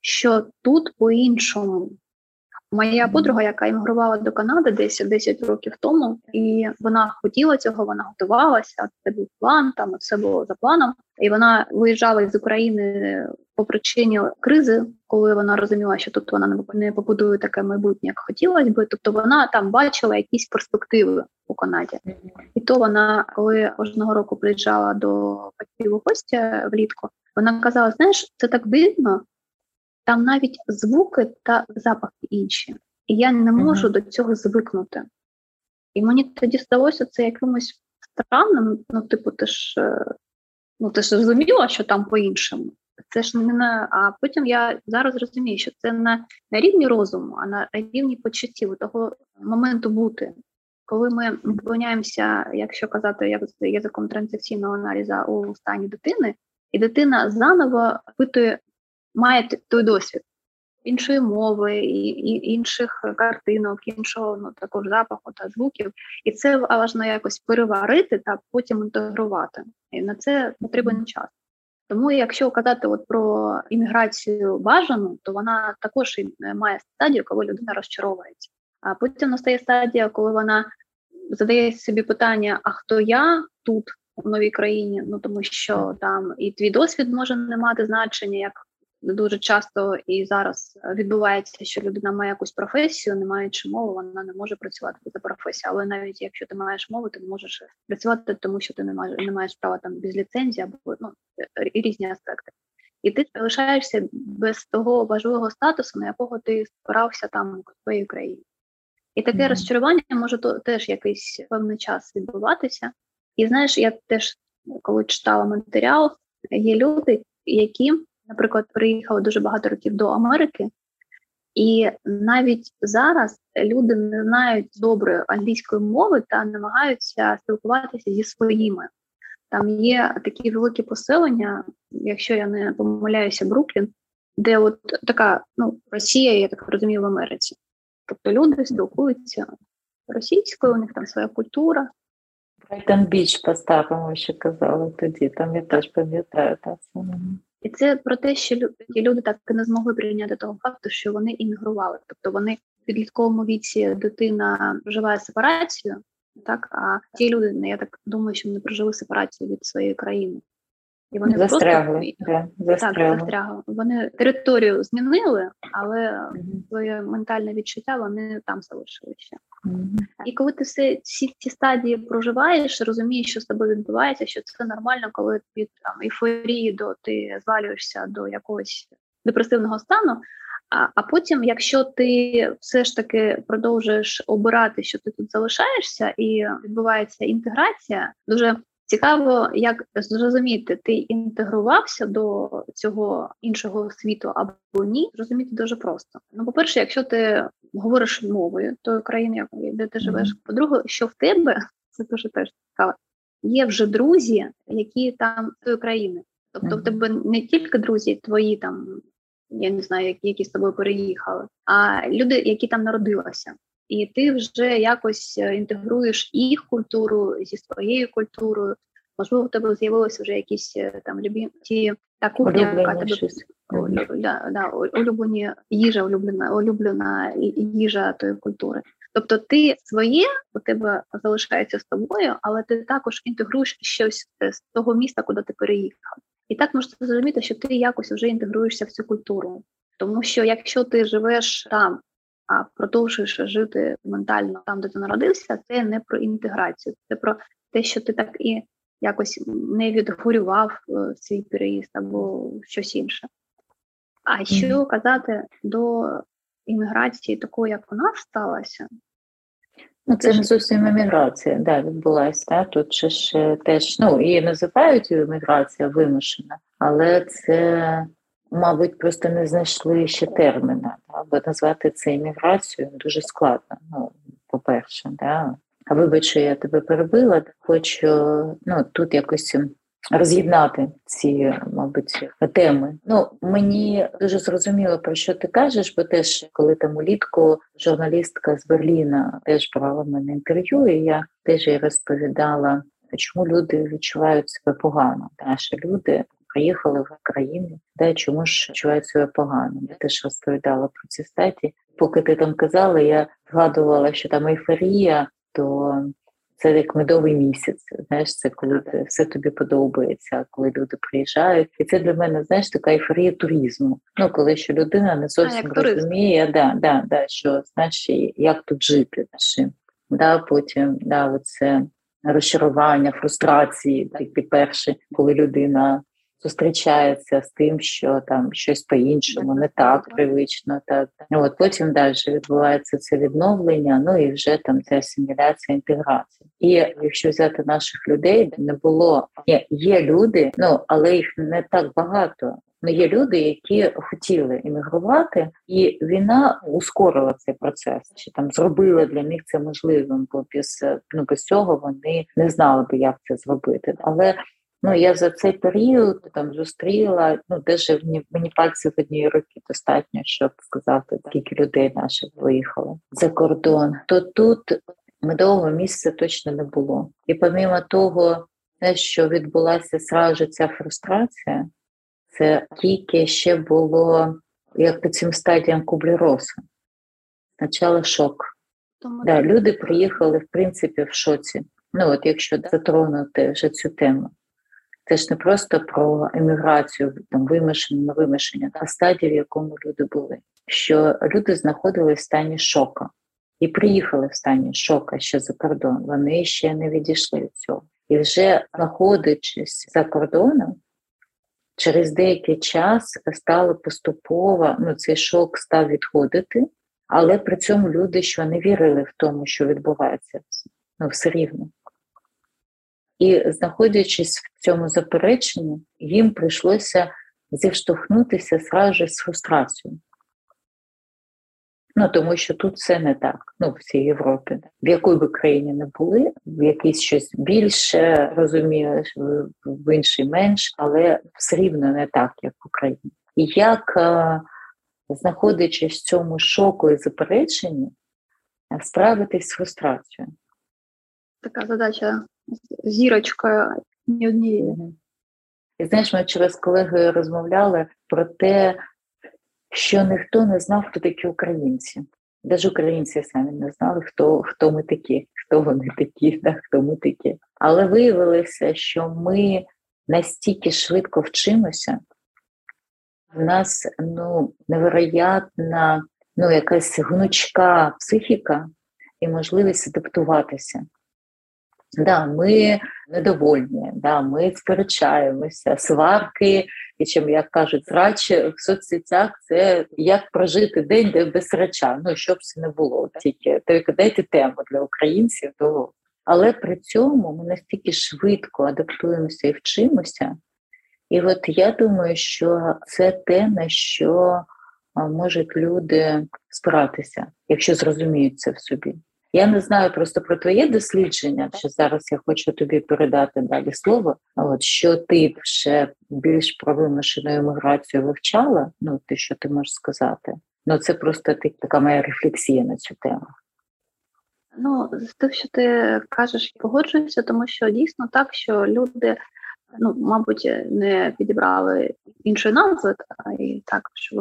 що тут по-іншому. Моя подруга, яка іммігрувала до Канади десь десять років тому, і вона хотіла цього, вона готувалася, це був план, там все було за планом. І вона виїжджала із України по причині кризи, коли вона розуміла, що тут вона не побудує таке майбутнє, як хотілося би. Тобто вона там бачила якісь перспективи у Канаді. І то вона, коли кожного року приїжджала до батьків у гості влітку, вона казала, знаєш, це так дивно, там навіть звуки та запахи інші. І я не можу mm-hmm. до цього звикнути. І мені тоді здалося це якимось странним, ну, типу, ти ж, ну, ти ж розуміла, що там по-іншому. Це ж не на... А потім я зараз розумію, що це не на рівні розуму, а на рівні почуттів, того моменту бути. Коли ми опиняємося, якщо казати як з язиком трансакційного аналізу, у стані дитини, і дитина заново питає, має той досвід іншої мови, і, і інших картинок, іншого, ну, також запаху та звуків. І це важливо якось переварити та потім інтегрувати. І на це потрібен час. Тому якщо казати от про імміграцію бажану, то вона також має стадію, коли людина розчаровується. А потім настає стадія, коли вона задає собі питання, а хто я тут, в новій країні? Ну, тому що там і твій досвід може не мати значення, як дуже часто і зараз відбувається, що людина має якусь професію, не маючи мови, вона не може працювати за професією. Але навіть якщо ти маєш мову, ти не можеш працювати, тому що ти не маєш, не маєш права там без ліцензії, або, ну, різні аспекти. І ти лишаєшся без того важливого статусу, на якого ти спирався там у своїй країні. І таке mm-hmm. розчарування може теж якийсь певний час відбуватися. І знаєш, я теж, коли читала матеріал, є люди, які, наприклад, приїхали дуже багато років до Америки, і навіть зараз люди не знають добре англійської мови та намагаються спілкуватися зі своїми. Там є такі великі поселення, якщо я не помиляюся, Бруклін, де от така, ну, Росія, я так розумію, в Америці. Тобто люди спілкуються російською, у них там своя культура. Брайтон-Біч поставимо, що казали тоді, там я теж пам'ятаю. Так. І це про те, що люди так і не змогли прийняти того факту, що вони іммігрували. Тобто вони в підлітковому віці, дитина проживає сепарацію, так, а ті люди, я так думаю, що вони прожили сепарацію від своєї країни. І вони застрягли. Просто... Застрягли. Так, застрягли. Вони територію змінили, але угу. своє ментальне відчуття вони там залишили ще. Угу. І коли ти всі ці стадії проживаєш, розумієш, що з тобою відбувається, що це нормально, коли від там, ейфорії до ти звалюєшся до якогось депресивного стану, а, а потім, якщо ти все ж таки продовжуєш обирати, що ти тут залишаєшся, і відбувається інтеграція, дуже цікаво, як зрозуміти, ти інтегрувався до цього іншого світу або ні, зрозуміти дуже просто. Ну, по-перше, якщо ти говориш мовою тої країни, де ти живеш, по-друге, що в тебе, це дуже теж цікаво, є вже друзі, які там з тої країни. Тобто в тебе не тільки друзі твої там, я не знаю, які, які з тобою переїхали, а люди, які там народилися. І ти вже якось інтегруєш їх культуру зі своєю культурою. Можливо, в тебе з'явилися вже якісь там любі ті та кухня, яка тебе да, да, улюблені їжа, улюблена, улюблена їжа тої культури. Тобто ти своє у тебе залишається з тобою, але ти також інтегруєш щось з того міста, куди ти переїхав. І так можна зрозуміти, що ти якось вже інтегруєшся в цю культуру, тому що якщо ти живеш там, а продовжуєш жити ментально там, де ти народився, це не про інтеграцію. Це про те, що ти так і якось не відгорював свій переїзд або щось інше. А що казати до імміграції такої, як вона сталася? Ну, це ж зовсім еміграція, да, відбулася. Да? Тут ще ж теж, ну, її називають еміграція вимушена, але це... Мабуть, просто не знайшли ще терміна, да? Бо назвати це імміграцією дуже складно, ну, по-перше, да? А вибач, що я тебе перебила, хочу, ну, тут якось роз'єднати ці, мабуть, теми. Ну, мені дуже зрозуміло, про що ти кажеш, бо теж, коли там улітку журналістка з Берліна теж брала в мене інтерв'ю, і я теж їй розповідала, чому люди відчувають себе погано. Наші люди приїхали в країну, де чомусь чувають себе погано. Я теж розповідала про ці статі. Поки ти там казала, я згадувала, що там ейфорія, то це як медовий місяць. Знаєш, це коли все тобі подобається, коли люди приїжджають. І це для мене, знаєш, така ейфорія туризму. Ну, коли ще людина не зовсім а, розуміє, да, да, да, що, знаєш, як тут жити. Знаєш. Да, потім, да, оце розчарування, фрустрації, так, і перше, коли людина зустрічається з тим, що там щось по-іншому, не так привично. Так. От потім далі відбувається це відновлення, ну і вже там ця асиміляція, інтеграція. І якщо взяти наших людей, не було, є, є люди, ну але їх не так багато. Ну, є люди, які хотіли емігрувати, і війна ускорила цей процес, чи там зробила для них це можливим, бо без, ну, без цього вони не знали би, як це зробити. Але ну я за цей період там зустріла, ну даже мені пальців однієї руки достатньо, щоб сказати, скільки людей наших виїхало за кордон. То тут медового місця точно не було. І помімо того, що відбулася сразу ця фрустрація, це тільки ще було, як по цим стадіям Кублі-Роса. Спочатку шок. Да, люди приїхали, в принципі, в шоці. Ну, от якщо затронути вже цю тему. Це ж не просто про еміграцію, там, вимушення, не вимушення, а стадію, в якому люди були. Що люди знаходились в стані шока. І приїхали в стані шока ще за кордон. Вони ще не відійшли від цього. І вже знаходячись за кордоном, через деякий час стали поступово, ну цей шок став відходити, але при цьому люди, що не вірили в тому, що відбувається, ну все рівно. І знаходячись в цьому запереченні, їм прийшлося зіштовхнутися зразу з фрустрацією. Ну, тому що тут все не так, ну, в цій Європі. В якій би країні не були, в якійсь щось більше, розумієш, в іншій менш, але все рівно не так, як в Україні. І як, знаходячись в цьому шоку і запереченні, справитись з фрустрацією? Така задача зірочка ні однієї. І знаєш, ми через колегою розмовляли про те, що ніхто не знав, хто такі українці. Навіть українці самі не знали, хто, хто ми такі, хто вони такі, да, хто ми такі. Але виявилося, що ми настільки швидко вчимося, в нас ну, невероятна ну, якась гнучка психіка і можливість адаптуватися. Да, ми недовольні, да, ми сперечаємося, сварки, і чим, як кажуть, срач в соцсетях – це як прожити день де без срача, ну, щоб це не було. Тільки, тільки дайте тему для українців. То. Але при цьому ми настільки швидко адаптуємося і вчимося. І от я думаю, що це те, на що можуть люди спиратися, якщо зрозуміють це в собі. Я не знаю просто про твоє дослідження, що зараз я хочу тобі передати далі слово, от, що ти ще більш про вимушену еміграцію вивчала, ну, те, що ти можеш сказати. Ну, це просто ти, така моя рефлексія на цю тему. Ну, з тим, що ти кажеш, погоджуюся, тому що дійсно так, що люди, ну, мабуть, не підібрали іншої назви, та, і так, що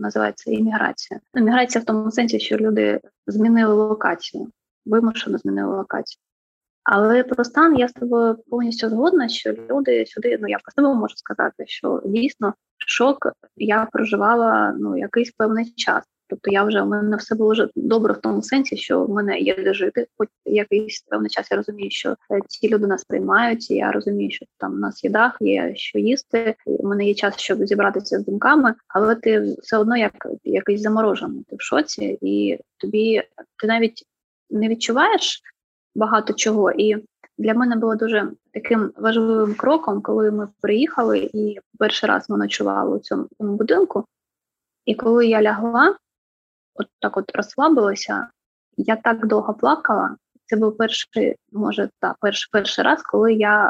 називається імміграція. Імміграція в тому сенсі, що люди змінили локацію, вимушено змінили локацію. Але про стан я з тобою повністю згодна, що люди сюди, ну я про себе можу сказати, що дійсно шок я проживала ну якийсь певний час. Тобто я вже, у мене все було добре в тому сенсі, що в мене є де жити, хоч якийсь певний час я розумію, що ці люди нас приймають, і я розумію, що там у нас є дах, є що їсти, у мене є час, щоб зібратися з думками, але ти все одно як якийсь заморожений, ти в шоці, і тобі, ти навіть не відчуваєш багато чого, і для мене було дуже таким важливим кроком, коли ми приїхали, і перший раз ми ночували у цьому будинку, і коли я лягла, от так от розслабилася, я так довго плакала. Це був перший, може, та, перший, перший раз, коли я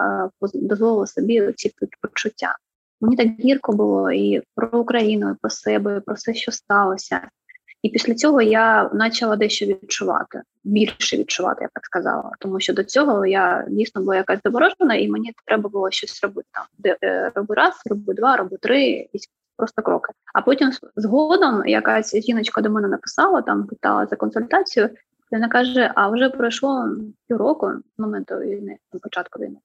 дозволила собі ці почуття. Мені так гірко було і про Україну, і про себе, і про все, що сталося. І після цього я почала дещо відчувати, більше відчувати, я так сказала. Тому що до цього я дійсно була якась заморожена, і мені треба було щось робити. Там, роби раз, роби два, роби три, якісь просто кроки. А потім згодом якась жіночка до мене написала, там питала за консультацію, і вона каже, а вже пройшло півроку з моменту війни, початку війни.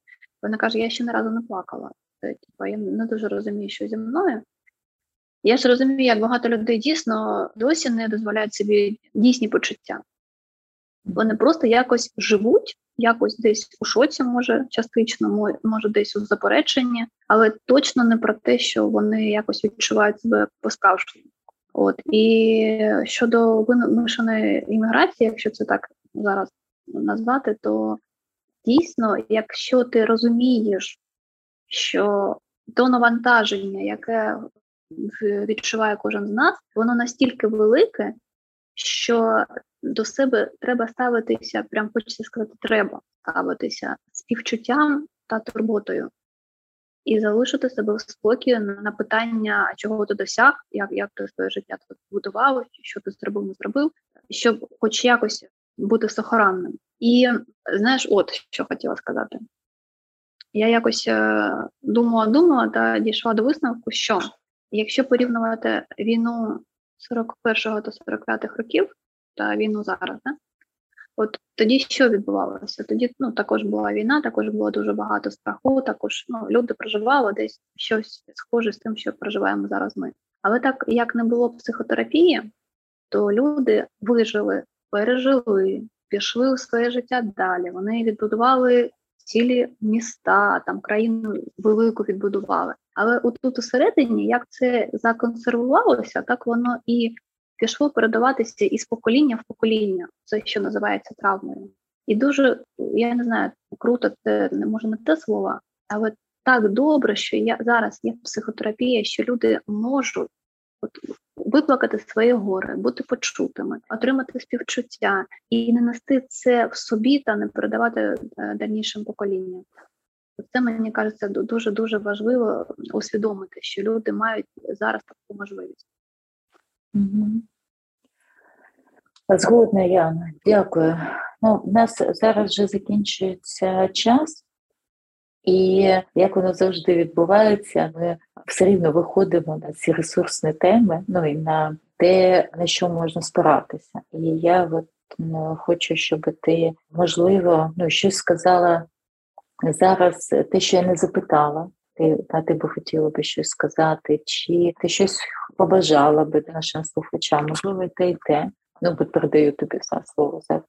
Вона каже, я ще не разу не плакала. Типу, я не дуже розумію, що зі мною. Я ж розумію, як багато людей дійсно досі не дозволяють собі дійсні почуття. Вони просто якось живуть, якось десь у шоці, може, частично, може, десь у запереченні, але точно не про те, що вони якось відчувають себе по-справжньому. От. І щодо вимушеної імміграції, якщо це так зараз назвати, то дійсно, якщо ти розумієш, що то навантаження, яке відчуває кожен з нас, воно настільки велике, що до себе треба ставитися, прям хочеться сказати, треба ставитися співчуттям та турботою. І залишити себе в спокій на питання, чого ти досяг, як, як ти своє життя тут будував, що ти зробив, не зробив, щоб хоч якось бути сохранним. І знаєш, от що хотіла сказати. Я якось думала-думала та дійшла до висновку, що якщо порівнювати війну сорок першого та сорок п'ятого років та війну зараз, не? От тоді що відбувалося? Тоді ну, також була війна, також було дуже багато страху, також ну, люди проживали десь щось схоже з тим, що проживаємо зараз ми. Але так, як не було психотерапії, то люди вижили, пережили, пішли у своє життя далі. Вони відбудували цілі міста, там країну велику відбудували. Але отут усередині, як це законсервувалося, так воно і пішло передаватися із покоління в покоління, це, що називається травмою. І дуже, я не знаю, круто, це може не те слово, але так добре, що я, зараз є психотерапія, що люди можуть от, виплакати своє горе, бути почутими, отримати співчуття і не нести це в собі та не передавати дальнішим поколінням. Це, мені кажеться, дуже-дуже важливо усвідомити, що люди мають зараз таку можливість. Угу. Згодна, Яна. Дякую. Ну, в нас зараз вже закінчується час, і як воно завжди відбувається, ми все рівно виходимо на ці ресурсні теми, ну і на те, на що можна спиратися. І я от, ну, хочу, щоб ти, можливо, ну, щось сказала зараз, те, що я не запитала. Ти, та, ти б хотіла б щось сказати, чи ти щось побажала б нашим слухачам, можливо, і те, і те. Ну, бо передаю тобі все слово зараз.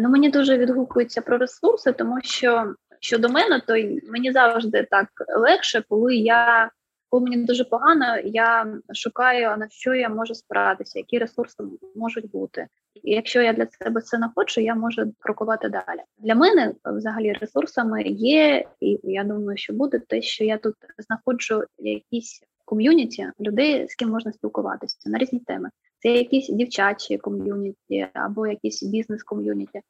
Ну, мені дуже відгукується про ресурси, тому що щодо мене, то мені завжди так легше, коли я, коли мені дуже погано, я шукаю, на що я можу спиратися, які ресурси можуть бути. І якщо я для себе це не хочу, я можу крокувати далі. Для мене, взагалі, ресурсами є, і я думаю, що буде те, що я тут знаходжу якісь ком'юніті людей, з ким можна спілкуватися на різні теми. Це якісь дівчачі ком'юніті або якісь бізнес-ком'юніті,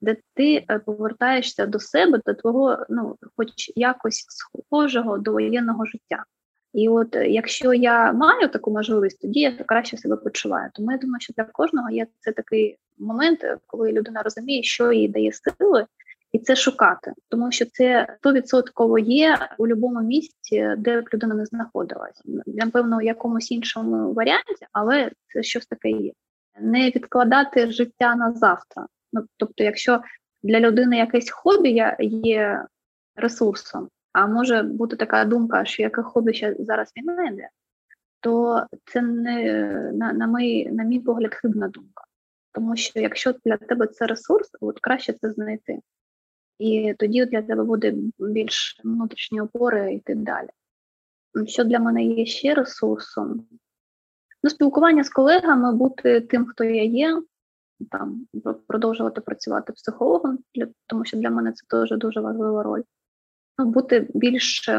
де ти повертаєшся до себе, до твого, ну, хоч якось схожого до воєнного життя. І от якщо я маю таку можливість, тоді я краще себе почуваю. Тому я думаю, що для кожного є це такий момент, коли людина розуміє, що їй дає сили, і це шукати. Тому що це сто відсотків є у будь-якому місці, де б людина не знаходилась. Напевно, в якомусь іншому варіанті, але це щось таке є. Не відкладати життя на завтра. Ну, тобто, якщо для людини якесь хобі є ресурсом, а може бути така думка, що яке хобі ще зараз він не йде, то це не, на, на, мій, на мій погляд, хибна думка. Тому що якщо для тебе це ресурс, от краще це знайти. І тоді для тебе буде більш внутрішні опори йти далі. Що для мене є ще ресурсом? Ну, спілкування з колегами, бути тим, хто я є, там, продовжувати працювати психологом, для, тому що для мене це теж дуже важлива роль. Бути більш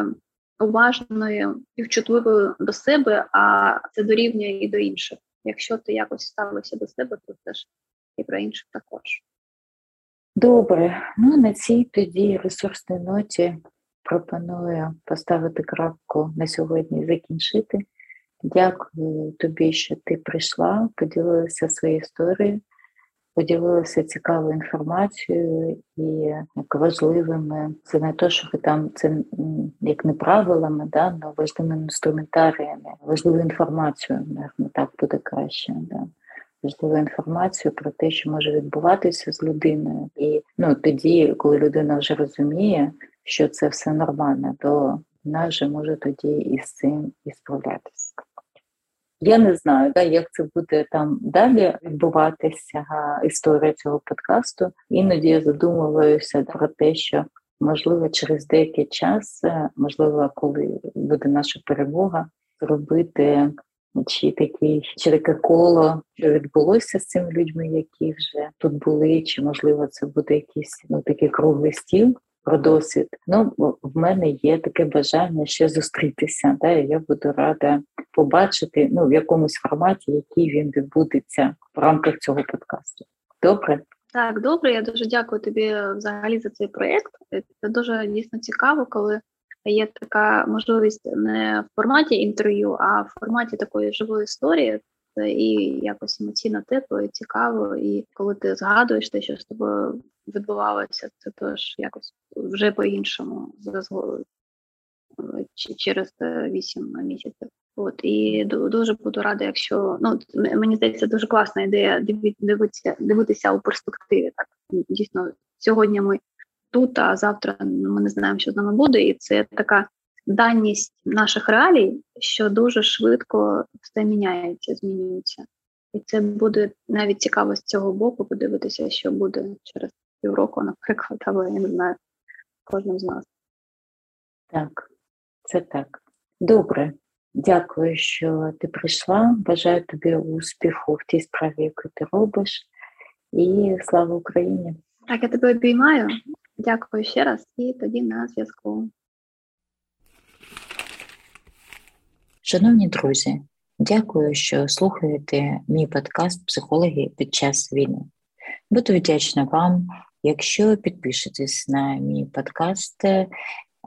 уважною і вчутливою до себе, а це дорівнює і до інших. Якщо ти якось ставишся до себе, то це ж і про інших також. Добре. Ну, на цій тоді ресурсній ноті пропоную поставити крапку на сьогодні і закінчити. Дякую тобі, що ти прийшла, поділилася своєю історією, поділилася цікавою інформацією і важливими. Це не те, що ви там, це як не правилами, да, але важливими інструментаріями, важливою інформацією, навіть так буде краще, да. Важливу інформацію про те, що може відбуватися з людиною. І ну, тоді, коли людина вже розуміє, що це все нормально, то вона вже може тоді і з цим і справлятися. Я не знаю, да, як це буде там далі відбуватися, історія цього подкасту. Іноді я задумуваюся про те, що, можливо, через деякий час, можливо, коли буде наша перемога, зробити... Чи, такі, чи таке коло, що відбулося з цими людьми, які вже тут були, чи, можливо, це буде якийсь ну, такий круглий стіл про досвід. Ну, в мене є таке бажання ще зустрітися, да, і я буду рада побачити ну, в якомусь форматі, який він відбудеться в рамках цього подкасту. Добре? Так, добре. Я дуже дякую тобі взагалі за цей проєкт. Це дуже дійсно цікаво, коли є така можливість не в форматі інтерв'ю, а в форматі такої живої історії. Це і якось емоційно тепло, і цікаво. І коли ти згадуєш те, що з тобою відбувалося, це теж якось вже по-іншому через вісім місяців. От, і дуже буду рада, якщо... Ну, мені здається, дуже класна ідея дивитися, дивитися у перспективі. Так, дійсно, сьогодні ми тут, а завтра ми не знаємо, що з нами буде, і це така даність наших реалій, що дуже швидко все міняється, змінюється. І це буде навіть цікаво з цього боку подивитися, що буде через півроку, наприклад, або, я не знаю, кожен з нас. Так, це так. Добре. Дякую, що ти прийшла. Бажаю тобі успіху в тій справі, яку ти робиш. І слава Україні! Так, я тебе обіймаю. Дякую ще раз, і тоді на зв'язку. Шановні друзі, дякую, що слухаєте мій подкаст «Психологи під час війни». Буду вдячна вам, якщо підпишетесь на мій подкаст,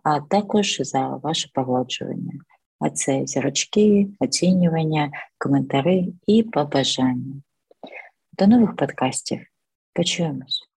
а також за ваше погоджування. А це зірочки, оцінювання, коментарі і побажання. До нових подкастів. Почуємось.